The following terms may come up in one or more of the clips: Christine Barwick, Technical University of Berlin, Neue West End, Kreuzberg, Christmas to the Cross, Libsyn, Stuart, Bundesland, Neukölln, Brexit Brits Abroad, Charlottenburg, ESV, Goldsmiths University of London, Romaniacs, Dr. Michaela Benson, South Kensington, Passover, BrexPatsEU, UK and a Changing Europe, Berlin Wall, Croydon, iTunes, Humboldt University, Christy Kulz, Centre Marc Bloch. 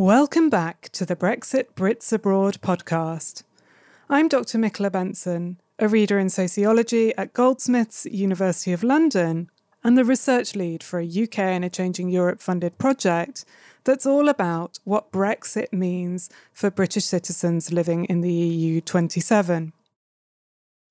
Welcome back to the Brexit Brits Abroad podcast. I'm Dr. Michaela Benson, a reader in sociology at Goldsmiths University of London and the research lead for a UK and a Changing Europe funded project that's all about what Brexit means for British citizens living in the EU 27.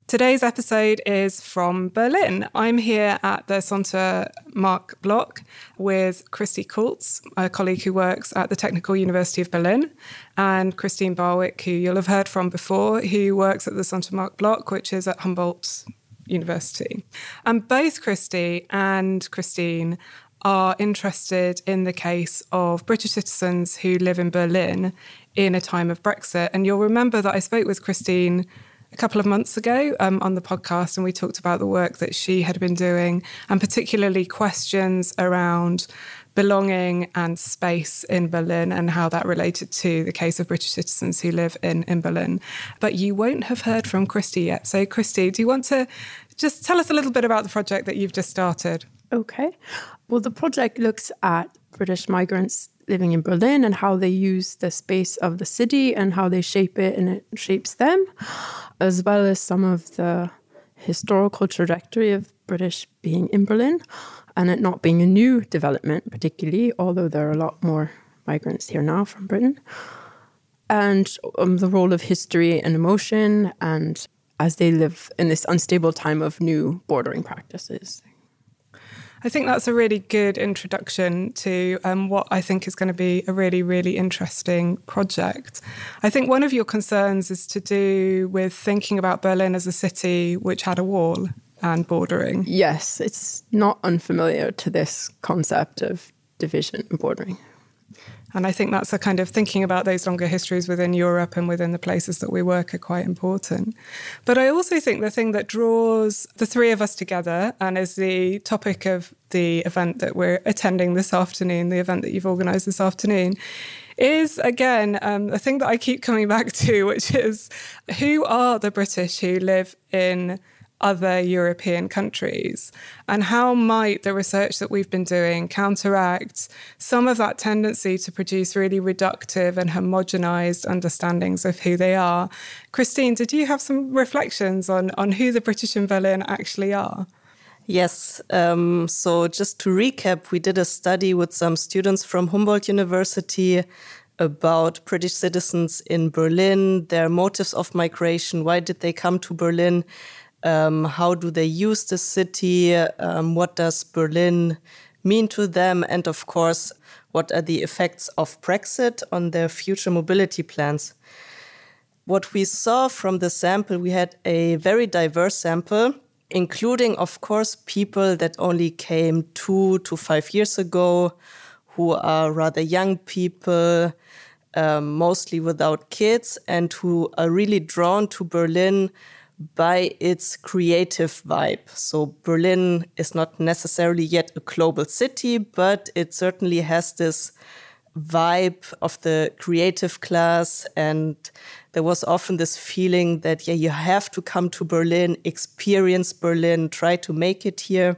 Today's episode is from Berlin. I'm here at the Centre Marc Bloch with Christy Kulz, a colleague who works at the Technical University of Berlin, and Christine Barwick, who you'll have heard from before, who works at the Centre Marc Bloch, which is at Humboldt University. And both Christy and Christine are interested in the case of British citizens who live in Berlin in a time of Brexit. And you'll remember that I spoke with Christine a couple of months ago on the podcast, and we talked about the work that she had been doing, and particularly questions around belonging and space in Berlin and how that related to the case of British citizens who live in Berlin. But you won't have heard from Christy yet. So Christy, do you want to just tell us a little bit about the project that you've just started? Okay. Well, the project looks at British migrants living in Berlin and how they use the space of the city and how they shape it and it shapes them, as well as some of the historical trajectory of British being in Berlin and it not being a new development particularly, although there are a lot more migrants here now from Britain. And the role of history and emotion and as they live in this unstable time of new bordering practices. I think that's a really good introduction to what I think is going to be a really, really interesting project. I think one of your concerns is to do with thinking about Berlin as a city which had a wall and bordering. Yes, it's not unfamiliar to this concept of division and bordering. And I think that's a kind of thinking about those longer histories within Europe and within the places that we work are quite important. But I also think the thing that draws the three of us together and is the topic of the event that we're attending this afternoon, the event that you've organised this afternoon, is, again, a thing that I keep coming back to, which is who are the British who live in other European countries, and how might the research that we've been doing counteract some of that tendency to produce really reductive and homogenized understandings of who they are. Christine, did you have some reflections on who the British in Berlin actually are? Yes. So just to recap, we did a study with some students from Humboldt University about British citizens in Berlin, their motives of migration, why did they come to Berlin? How do they use the city? What does Berlin mean to them? And of course, what are the effects of Brexit on their future mobility plans? What we saw from the sample, we had a very diverse sample, including, of course, people that only came 2 to 5 years ago, who are rather young people, mostly without kids, and who are really drawn to Berlin by its creative vibe. So Berlin is not necessarily yet a global city, but it certainly has this vibe of the creative class. And there was often this feeling that, you have to come to Berlin, experience Berlin, try to make it here.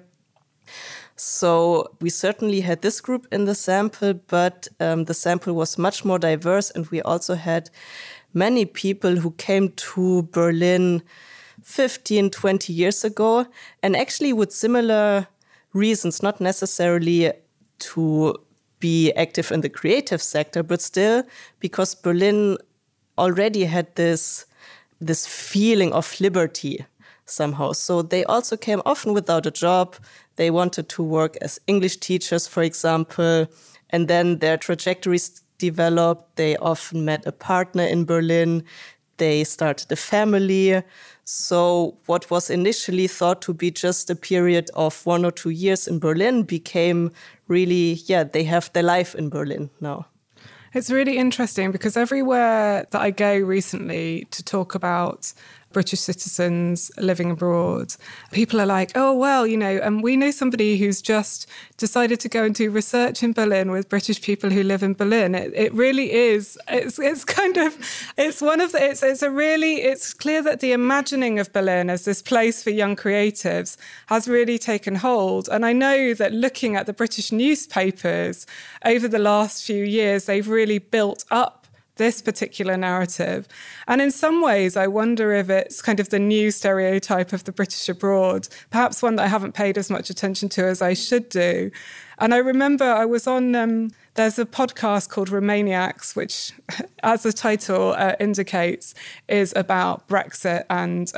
So we certainly had this group in the sample, but the sample was much more diverse. And we also had many people who came to Berlin 15, 20 years ago, and actually with similar reasons, not necessarily to be active in the creative sector, but still because Berlin already had this feeling of liberty somehow. So they also came often without a job. They wanted to work as English teachers, for example, and then their trajectories developed. They often met a partner in Berlin. They started a family. So what was initially thought to be just a period of 1 or 2 years in Berlin became really, they have their life in Berlin now. It's really interesting because everywhere that I go recently to talk about British citizens living abroad. People are like, oh, well, you know, and we know somebody who's just decided to go and do research in Berlin with British people who live in Berlin. It really is. It's kind of, it's one of the, it's a really, it's clear that the imagining of Berlin as this place for young creatives has really taken hold. And I know that looking at the British newspapers over the last few years, they've really built up this particular narrative. And in some ways, I wonder if it's kind of the new stereotype of the British abroad, perhaps one that I haven't paid as much attention to as I should do. And I remember I was on, there's a podcast called Romaniacs, which, as the title indicates, is about Brexit and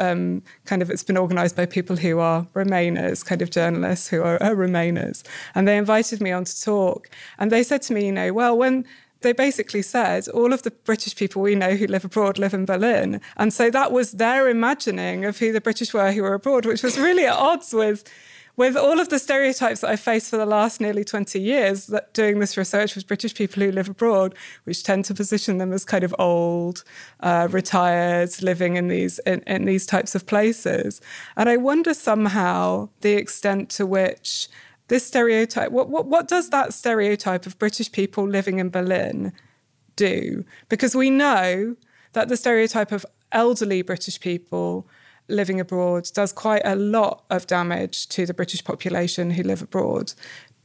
kind of it's been organised by people who are Remainers, kind of journalists who are Remainers. And they invited me on to talk. And they said to me, you know, well, when they basically said, all of the British people we know who live abroad live in Berlin. And so that was their imagining of who the British were who were abroad, which was really at odds with all of the stereotypes that I faced for the last nearly 20 years that doing this research with British people who live abroad, which tend to position them as kind of old, retired, living in these types of places. And I wonder somehow the extent to which this stereotype, what does that stereotype of British people living in Berlin do? Because we know that the stereotype of elderly British people living abroad does quite a lot of damage to the British population who live abroad,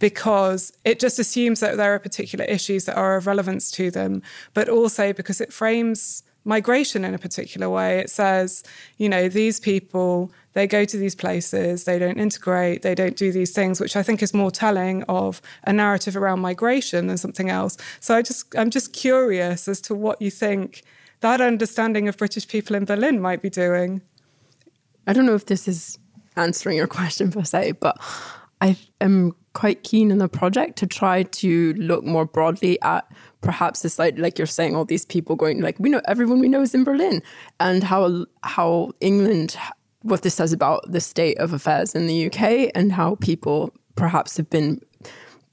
because it just assumes that there are particular issues that are of relevance to them, but also because it frames migration in a particular way. It says, you know, these people, they go to these places, they don't integrate, they don't do these things, which I think is more telling of a narrative around migration than something else. So I'm just curious as to what you think that understanding of British people in Berlin might be doing. I don't know if this is answering your question per se, but I am quite keen in the project to try to look more broadly at perhaps this, like you're saying, all these people going like, we know everyone we know is in Berlin, and how England, what this says about the state of affairs in the UK and how people perhaps have been,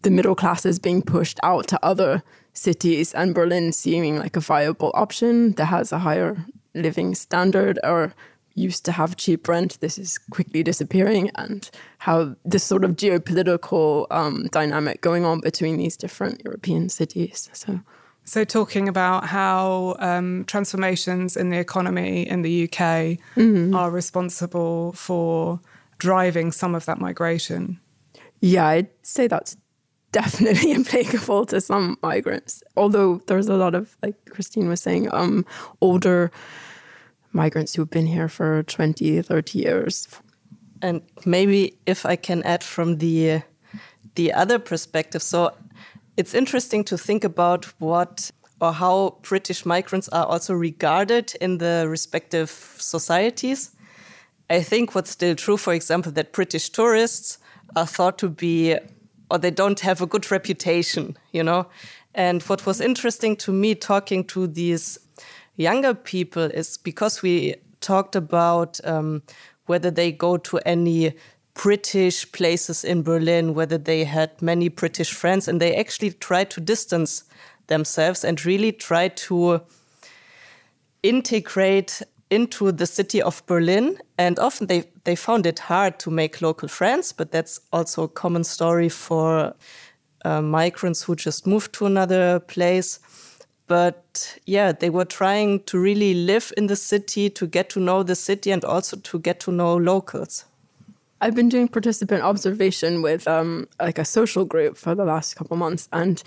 the middle class is being pushed out to other cities and Berlin seeming like a viable option that has a higher living standard or used to have cheap rent, this is quickly disappearing, and how this sort of geopolitical dynamic going on between these different European cities. So talking about how transformations in the economy in the UK mm-hmm. are responsible for driving some of that migration. Yeah, I'd say that's definitely applicable to some migrants, although there's a lot of, like Christine was saying, older migrants who've been here for 20, 30 years. And maybe if I can add from the other perspective. So it's interesting to think about what or how British migrants are also regarded in the respective societies. I think what's still true, for example, that British tourists are thought to be, or they don't have a good reputation, you know. And what was interesting to me talking to these younger people is because we talked about whether they go to any British places in Berlin, whether they had many British friends, and they actually tried to distance themselves and really try to integrate into the city of Berlin. And often they found it hard to make local friends, but that's also a common story for migrants who just moved to another place. But yeah, they were trying to really live in the city, to get to know the city and also to get to know locals. I've been doing participant observation with like a social group for the last couple months. And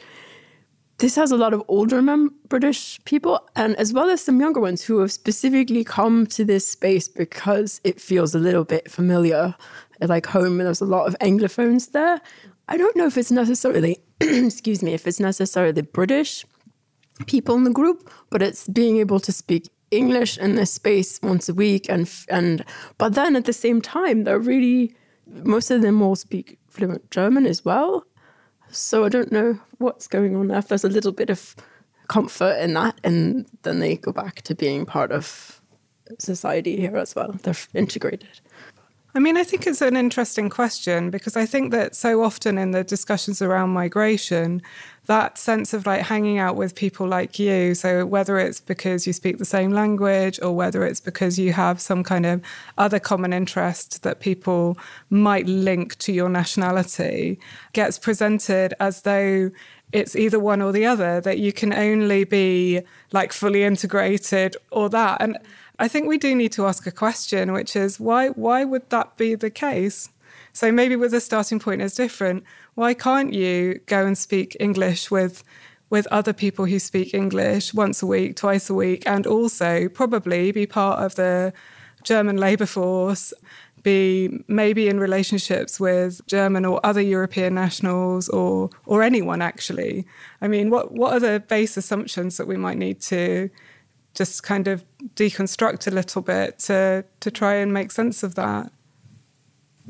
this has a lot of older British people, and as well as some younger ones who have specifically come to this space because it feels a little bit familiar, like home. There's a lot of Anglophones there. I don't know if it's necessarily, excuse me, if it's necessarily British people in the group, but it's being able to speak English in this space once a week. And but then at the same time, they're really, most of them all speak fluent German as well. So I don't know what's going on there. If there's a little bit of comfort in that, and then they go back to being part of society here as well. They're integrated. I mean, I think it's an interesting question, because I think that so often in the discussions around migration, that sense of like hanging out with people like you, so whether it's because you speak the same language or whether it's because you have some kind of other common interest that people might link to your nationality, gets presented as though it's either one or the other, that you can only be like fully integrated or that. And I think we do need to ask a question, which is why would that be the case? So maybe with the starting point is different, why can't you go and speak English with other people who speak English once a week, twice a week, and also probably be part of the German labour force, be maybe in relationships with German or other European nationals or anyone, actually? I mean, what are the base assumptions that we might need to just kind of deconstruct a little bit to try and make sense of that?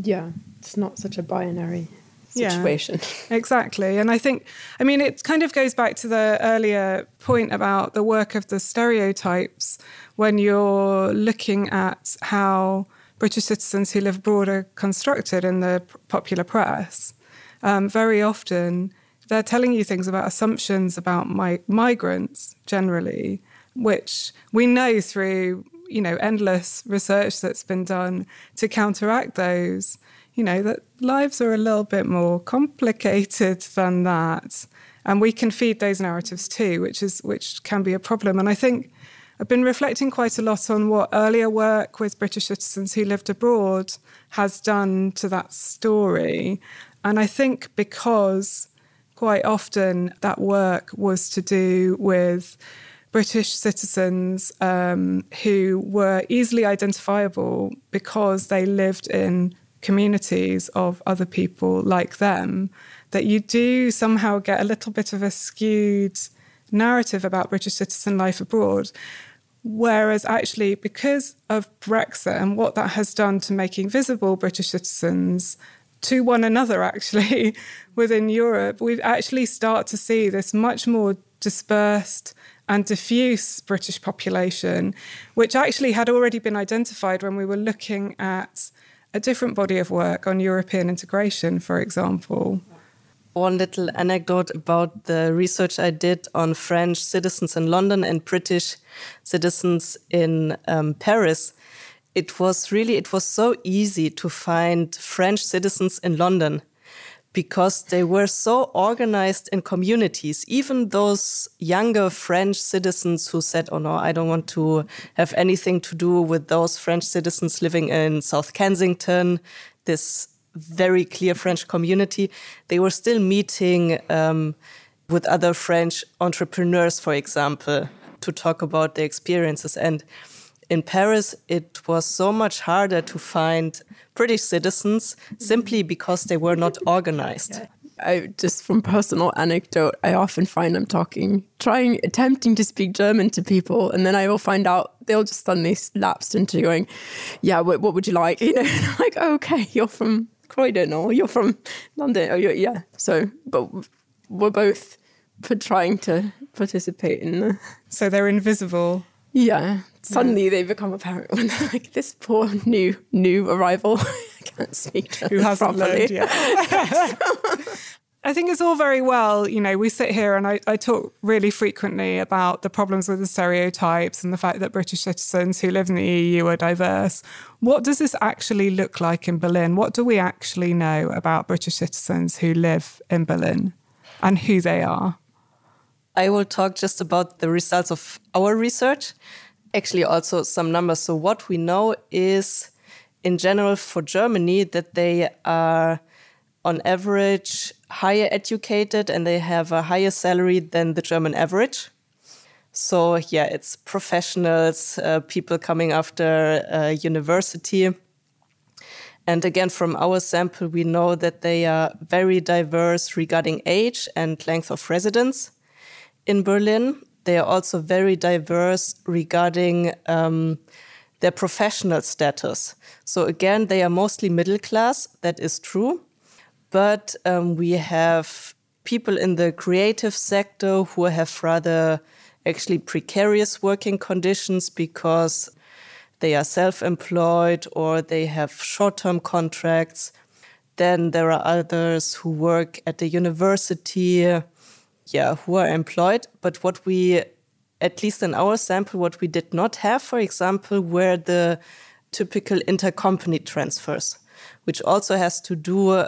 Yeah, it's not such a binary situation. Yeah, exactly. And I think, I mean, it kind of goes back to the earlier point about the work of the stereotypes when you're looking at how British citizens who live abroad are constructed in the popular press. Very often, they're telling you things about assumptions about migrants generally, which we know through, you know, endless research that's been done to counteract those, you know, that lives are a little bit more complicated than that. And we can feed those narratives too, which can be a problem. And I think I've been reflecting quite a lot on what earlier work with British citizens who lived abroad has done to that story. And I think because quite often that work was to do with British citizens who were easily identifiable because they lived in communities of other people like them, that you do somehow get a little bit of a skewed narrative about British citizen life abroad. Whereas actually, because of Brexit and what that has done to making visible British citizens to one another, actually, within Europe, we actually start to see this much more dispersed and diffuse British population, which actually had already been identified when we were looking at a different body of work on European integration, for example. One little anecdote about the research I did on French citizens in London and British citizens in Paris. It was so easy to find French citizens in London, because they were so organized in communities. Even those younger French citizens who said, oh no, I don't want to have anything to do with those French citizens living in South Kensington, this very clear French community, they were still meeting with other French entrepreneurs, for example, to talk about their experiences. And in Paris, it was so much harder to find British citizens simply because they were not organized. Yeah. Just from personal anecdote, I often find I'm attempting to speak German to people, and then I will find out they'll just suddenly lapse into going, yeah, what would you like? You know, like, oh, okay, you're from Croydon, or you're from London, or yeah. So, but we're both trying to participate in the... So they're invisible. Yeah. Suddenly they become apparent when they're like, this poor new arrival can't speak to who hasn't learned yet. I think it's all very well, you know, we sit here and I talk really frequently about the problems with the stereotypes and the fact that British citizens who live in the EU are diverse. What does this actually look like in Berlin? What do we actually know about British citizens who live in Berlin and who they are? I will talk just about the results of our research. Actually, also some numbers. So what we know is, in general, for Germany, that they are, on average, higher educated and they have a higher salary than the German average. So, yeah, it's professionals, people coming after university. And again, from our sample, we know that they are very diverse regarding age and length of residence in Berlin. They are also very diverse regarding their professional status. So again, they are mostly middle class, that is true. But we have people in the creative sector who have rather actually precarious working conditions because they are self-employed or they have short-term contracts. Then there are others who work at the university, who are employed. But what we, at least in our sample, what we did not have, for example, were the typical intercompany transfers, which also has to do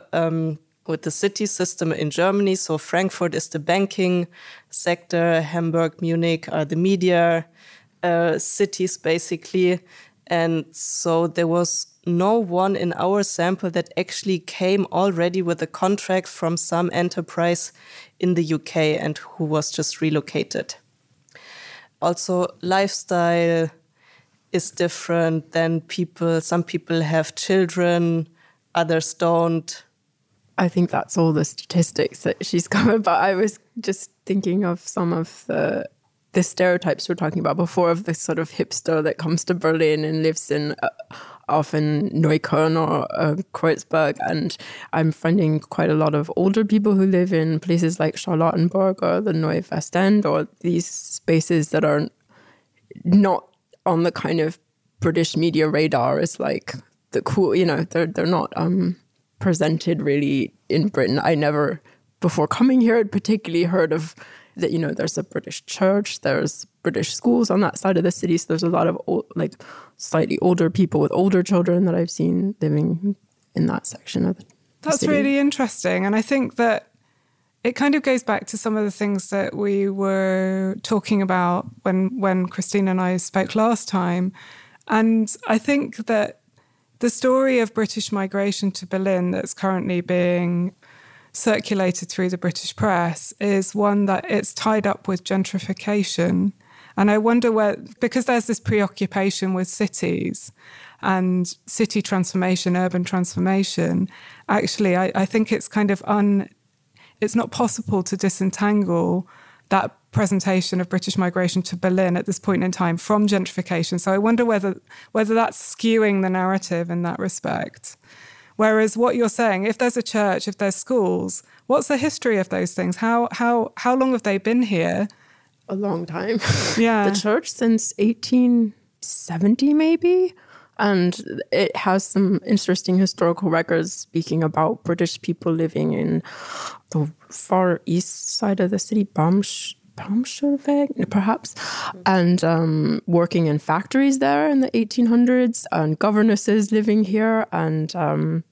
with the city system in Germany. So Frankfurt is the banking sector, Hamburg, Munich are the media cities, basically. And so there was no one in our sample that actually came already with a contract from some enterprise in the UK and who was just relocated. Also, lifestyle is different than people. Some people have children, others don't. I think that's all the statistics that she's covered, but I was just thinking of some of the stereotypes we're talking about before of this sort of hipster that comes to Berlin and lives in often Neukölln or Kreuzberg. And I'm finding quite a lot of older people who live in places like Charlottenburg or the Neue West End or these spaces that are not on the kind of British media radar as like the cool, you know, they're not... presented really in Britain. I never, before coming here, had particularly heard of that, you know, there's a British church, there's British schools on that side of the city. So there's a lot of old, like slightly older people with older children that I've seen living in that section of the city. That's really interesting. And I think that it kind of goes back to some of the things that we were talking about when Christine and I spoke last time. And I think that the story of British migration to Berlin that's currently being circulated through the British press is one that it's tied up with gentrification. And I wonder where, because there's this preoccupation with cities and city transformation, urban transformation, actually, I think it's kind of it's not possible to disentangle that presentation of British migration to Berlin at this point in time from gentrification. So I wonder whether that's skewing the narrative in that respect. Whereas what you're saying, if there's a church, if there's schools, what's the history of those things? How long have they been here? A long time. Yeah. The church since 1870 maybe. And it has some interesting historical records speaking about British people living in the far east side of the city, Braunschweig, perhaps, and working in factories there in the 1800s, and governesses living here, and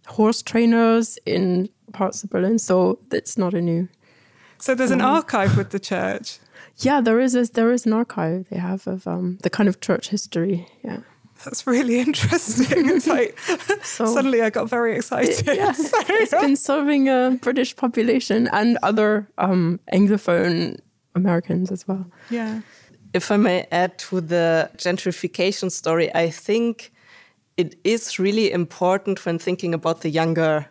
horse trainers in parts of Berlin. So it's not a new... So there's an archive with the church? Yeah, there is an archive they have of the kind of church history, yeah. That's really interesting. It's like, suddenly I got very excited. It's been serving a British population and other Anglophone Americans as well. Yeah. If I may add to the gentrification story, I think it is really important when thinking about the younger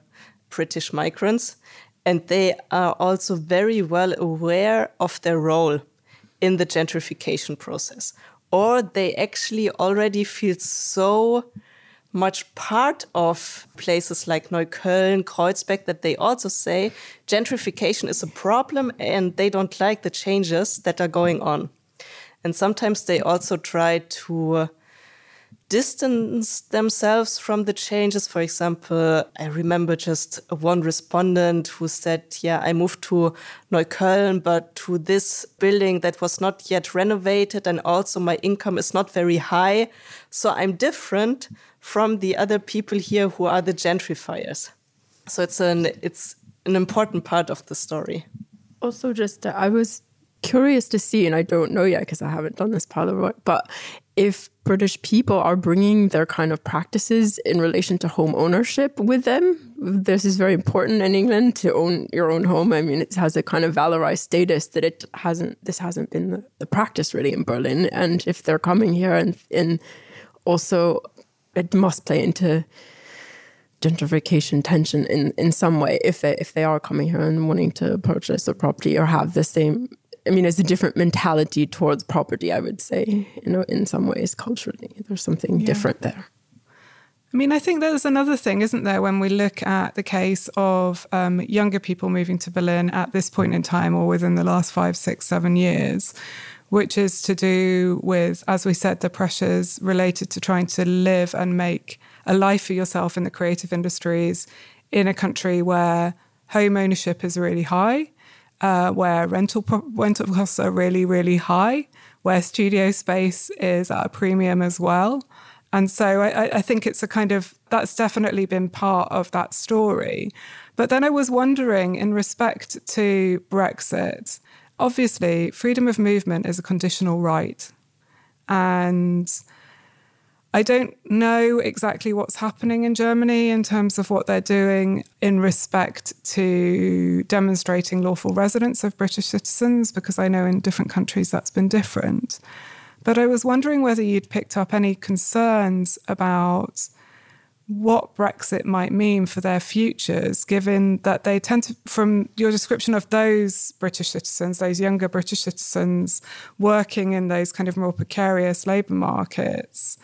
British migrants. And they are also very well aware of their role in the gentrification process. Or they actually already feel so much part of places like Neukölln, Kreuzberg, that they also say gentrification is a problem and they don't like the changes that are going on. And sometimes they also try to distance themselves from the changes. For example, I remember just one respondent who said, I moved to Neukölln, but to this building that was not yet renovated, and also my income is not very high. So I'm different from the other people here who are the gentrifiers. So it's an important part of the story. Also, just I was curious to see, and I don't know yet because I haven't done this part of the work, but if British people are bringing their kind of practices in relation to home ownership with them. This is very important in England to own your own home. I mean, it has a kind of valorized status that this hasn't been the practice really in Berlin. And if they're coming here and also it must play into gentrification tension in some way if they are coming here and wanting to purchase a property or have the same... I mean, it's a different mentality towards property, I would say, you know, in some ways, culturally. There's something different there. I mean, I think there's another thing, isn't there, when we look at the case of younger people moving to Berlin at this point in time or within the last 5, 6, 7 years, which is to do with, as we said, the pressures related to trying to live and make a life for yourself in the creative industries in a country where home ownership is really high, where rental costs are really, really high, where studio space is at a premium as well. And so I think it's a kind of, that's definitely been part of that story. But then I was wondering, in respect to Brexit, obviously freedom of movement is a conditional right. And I don't know exactly what's happening in Germany in terms of what they're doing in respect to demonstrating lawful residence of British citizens, because I know in different countries that's been different. But I was wondering whether you'd picked up any concerns about what Brexit might mean for their futures, given that they tend to, from your description of those British citizens, those younger British citizens working in those kind of more precarious labour markets,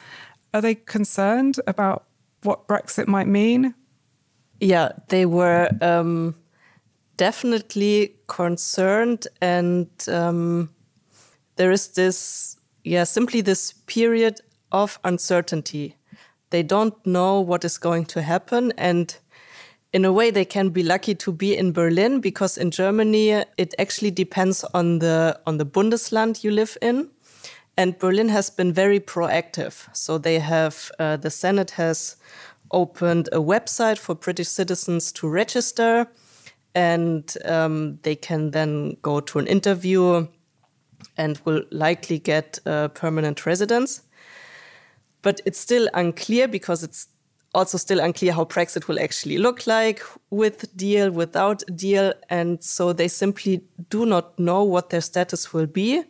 are they concerned about what Brexit might mean? Yeah, they were definitely concerned. And there is this, simply this period of uncertainty. They don't know what is going to happen. And in a way, they can be lucky to be in Berlin, because in Germany, it actually depends on the Bundesland you live in. And Berlin has been very proactive. So they have, the Senate has opened a website for British citizens to register, and they can then go to an interview and will likely get permanent residence. But it's still unclear, because it's also still unclear how Brexit will actually look like, with deal, without deal. And so they simply do not know what their status will be,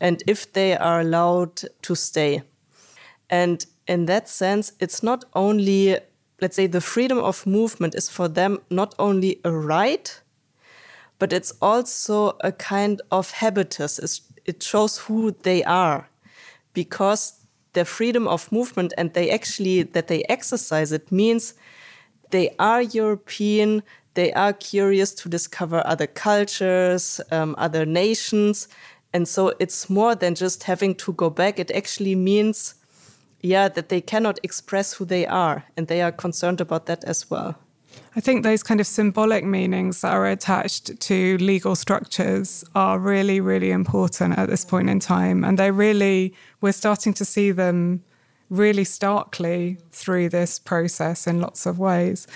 and if they are allowed to stay. And in that sense, it's not only, let's say, the freedom of movement is for them not only a right, but it's also a kind of habitus. It shows who they are, because their freedom of movement and that they exercise it means they are European, they are curious to discover other cultures, other nations. And so it's more than just having to go back. It actually means, that they cannot express who they are. And they are concerned about that as well. I think those kind of symbolic meanings that are attached to legal structures are really, really important at this point in time. And we're starting to see them really starkly through this process in lots of ways.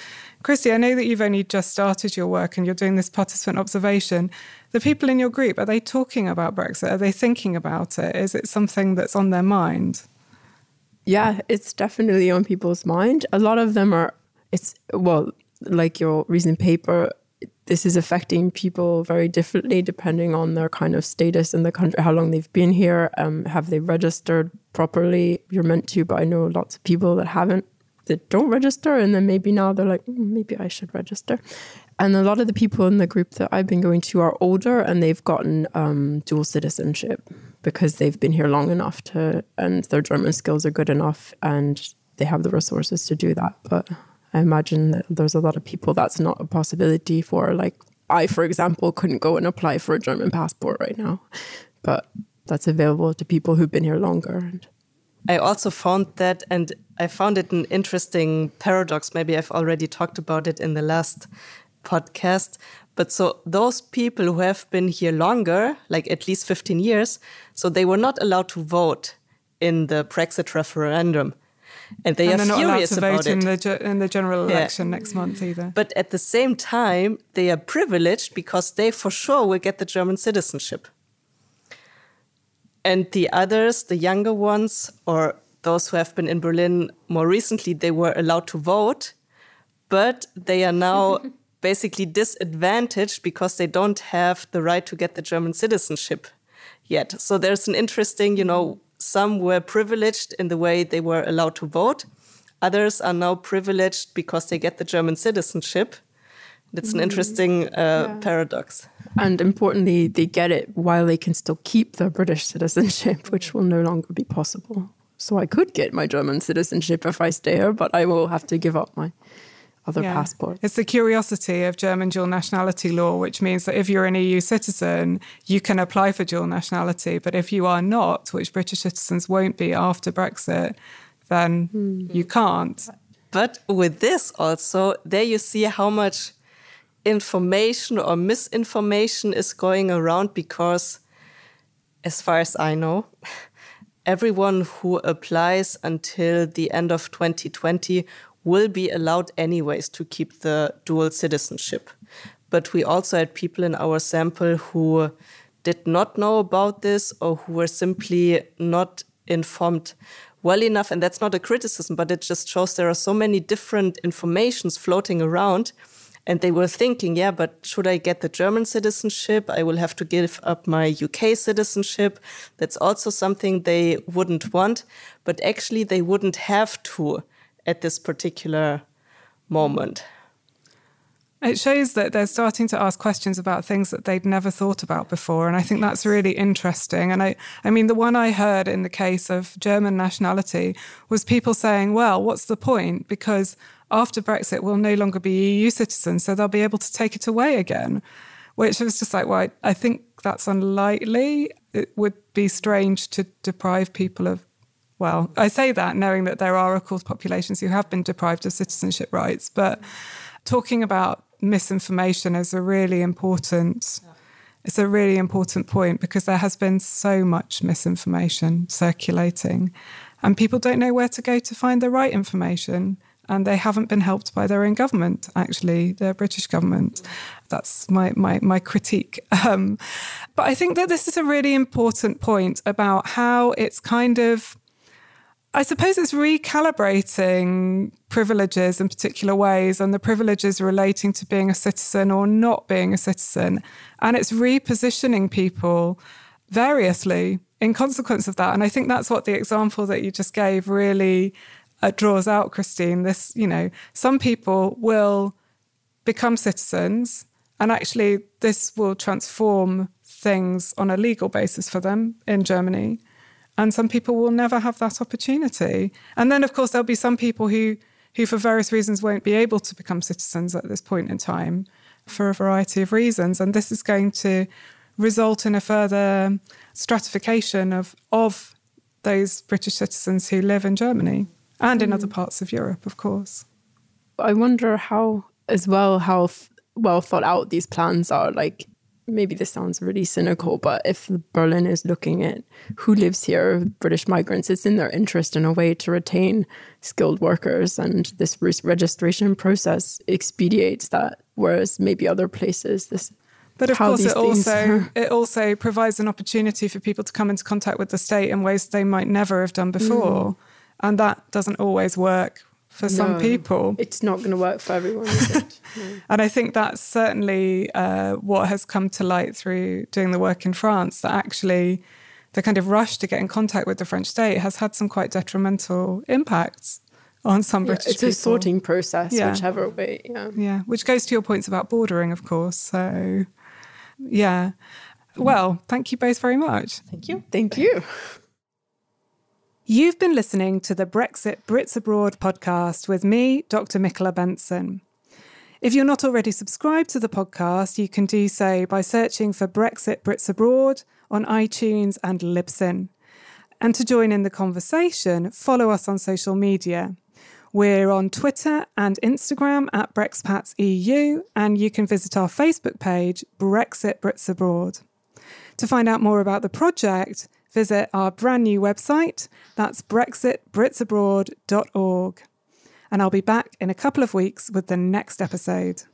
Christy, I know that you've only just started your work and you're doing this participant observation. The people in your group, are they talking about Brexit? Are they thinking about it? Is it something that's on their mind? Yeah, it's definitely on people's mind. A lot of them like your recent paper, this is affecting people very differently depending on their kind of status in the country, how long they've been here, have they registered properly? You're meant to, but I know lots of people that don't register, and then maybe now they're like, maybe I should register. And a lot of the people in the group that I've been going to are older, and they've gotten dual citizenship because they've been here long enough and their German skills are good enough and they have the resources to do that. But I imagine that there's a lot of people that's not a possibility for. Like I, for example, couldn't go and apply for a German passport right now, but that's available to people who've been here longer. I also found that, and I found it an interesting paradox. Maybe I've already talked about it in the last podcast. But so those people who have been here longer, like at least 15 years, so they were not allowed to vote in the Brexit referendum. And they are furious about it. And they're not allowed to vote in the general election next month either. But at the same time, they are privileged because they for sure will get the German citizenship. And the others, the younger ones, or those who have been in Berlin more recently, they were allowed to vote, but they are now basically disadvantaged because they don't have the right to get the German citizenship yet. So there's an interesting, some were privileged in the way they were allowed to vote. Others are now privileged because they get the German citizenship. It's an interesting paradox. And importantly, they get it while they can still keep their British citizenship, which will no longer be possible. So I could get my German citizenship if I stay here, but I will have to give up my other passport. It's the curiosity of German dual nationality law, which means that if you're an EU citizen, you can apply for dual nationality. But if you are not, which British citizens won't be after Brexit, then you can't. But with this also, there you see how much information or misinformation is going around, because as far as I know, everyone who applies until the end of 2020 will be allowed anyways to keep the dual citizenship. But we also had people in our sample who did not know about this, or who were simply not informed well enough. And that's not a criticism, but it just shows there are so many different informations floating around. And they were thinking, yeah, but should I get the German citizenship? I will have to give up my UK citizenship. That's also something they wouldn't want. But actually, they wouldn't have to at this particular moment. It shows that they're starting to ask questions about things that they'd never thought about before. And I think that's really interesting. And I mean, the one I heard in the case of German nationality was people saying, well, what's the point? Because after Brexit, we'll no longer be EU citizens, so they'll be able to take it away again. Which I was just like, well, I think that's unlikely. It would be strange to deprive people of, well, I say that knowing that there are, of course, populations who have been deprived of citizenship rights, but talking about misinformation is a really important point, because there has been so much misinformation circulating and people don't know where to go to find the right information, and they haven't been helped by their own government, actually, their British government. That's my critique. But I think that this is a really important point about how it's kind of, I suppose it's recalibrating privileges in particular ways, and the privileges relating to being a citizen or not being a citizen. And it's repositioning people variously in consequence of that. And I think that's what the example that you just gave really draws out, Christine. This, you know, some people will become citizens, and actually this will transform things on a legal basis for them in Germany. And some people will never have that opportunity. And then, of course, there'll be some people who for various reasons, won't be able to become citizens at this point in time for a variety of reasons. And this is going to result in a further stratification of those British citizens who live in Germany and in other parts of Europe, of course. I wonder how well thought out these plans are. Like, maybe this sounds really cynical, but if Berlin is looking at who lives here, British migrants, it's in their interest in a way to retain skilled workers. And this registration process expedites that, whereas maybe other places this... But of course, it also provides an opportunity for people to come into contact with the state in ways they might never have done before. Mm. And that doesn't always work for some people. It's not going to work for everyone, is it? No. And I think that's certainly what has come to light through doing the work in France, that actually the kind of rush to get in contact with the French state has had some quite detrimental impacts on some British people. It's a sorting process, whichever way. Yeah, which goes to your points about bordering, of course. So, yeah. Well, thank you both very much. Thank you. Thank you. You've been listening to the Brexit Brits Abroad podcast with me, Dr. Michaela Benson. If you're not already subscribed to the podcast, you can do so by searching for Brexit Brits Abroad on iTunes and Libsyn. And to join in the conversation, follow us on social media. We're on Twitter and Instagram at BrexPatsEU, and you can visit our Facebook page, Brexit Brits Abroad. To find out more about the project, visit our brand new website, that's brexitbritsabroad.org. And I'll be back in a couple of weeks with the next episode.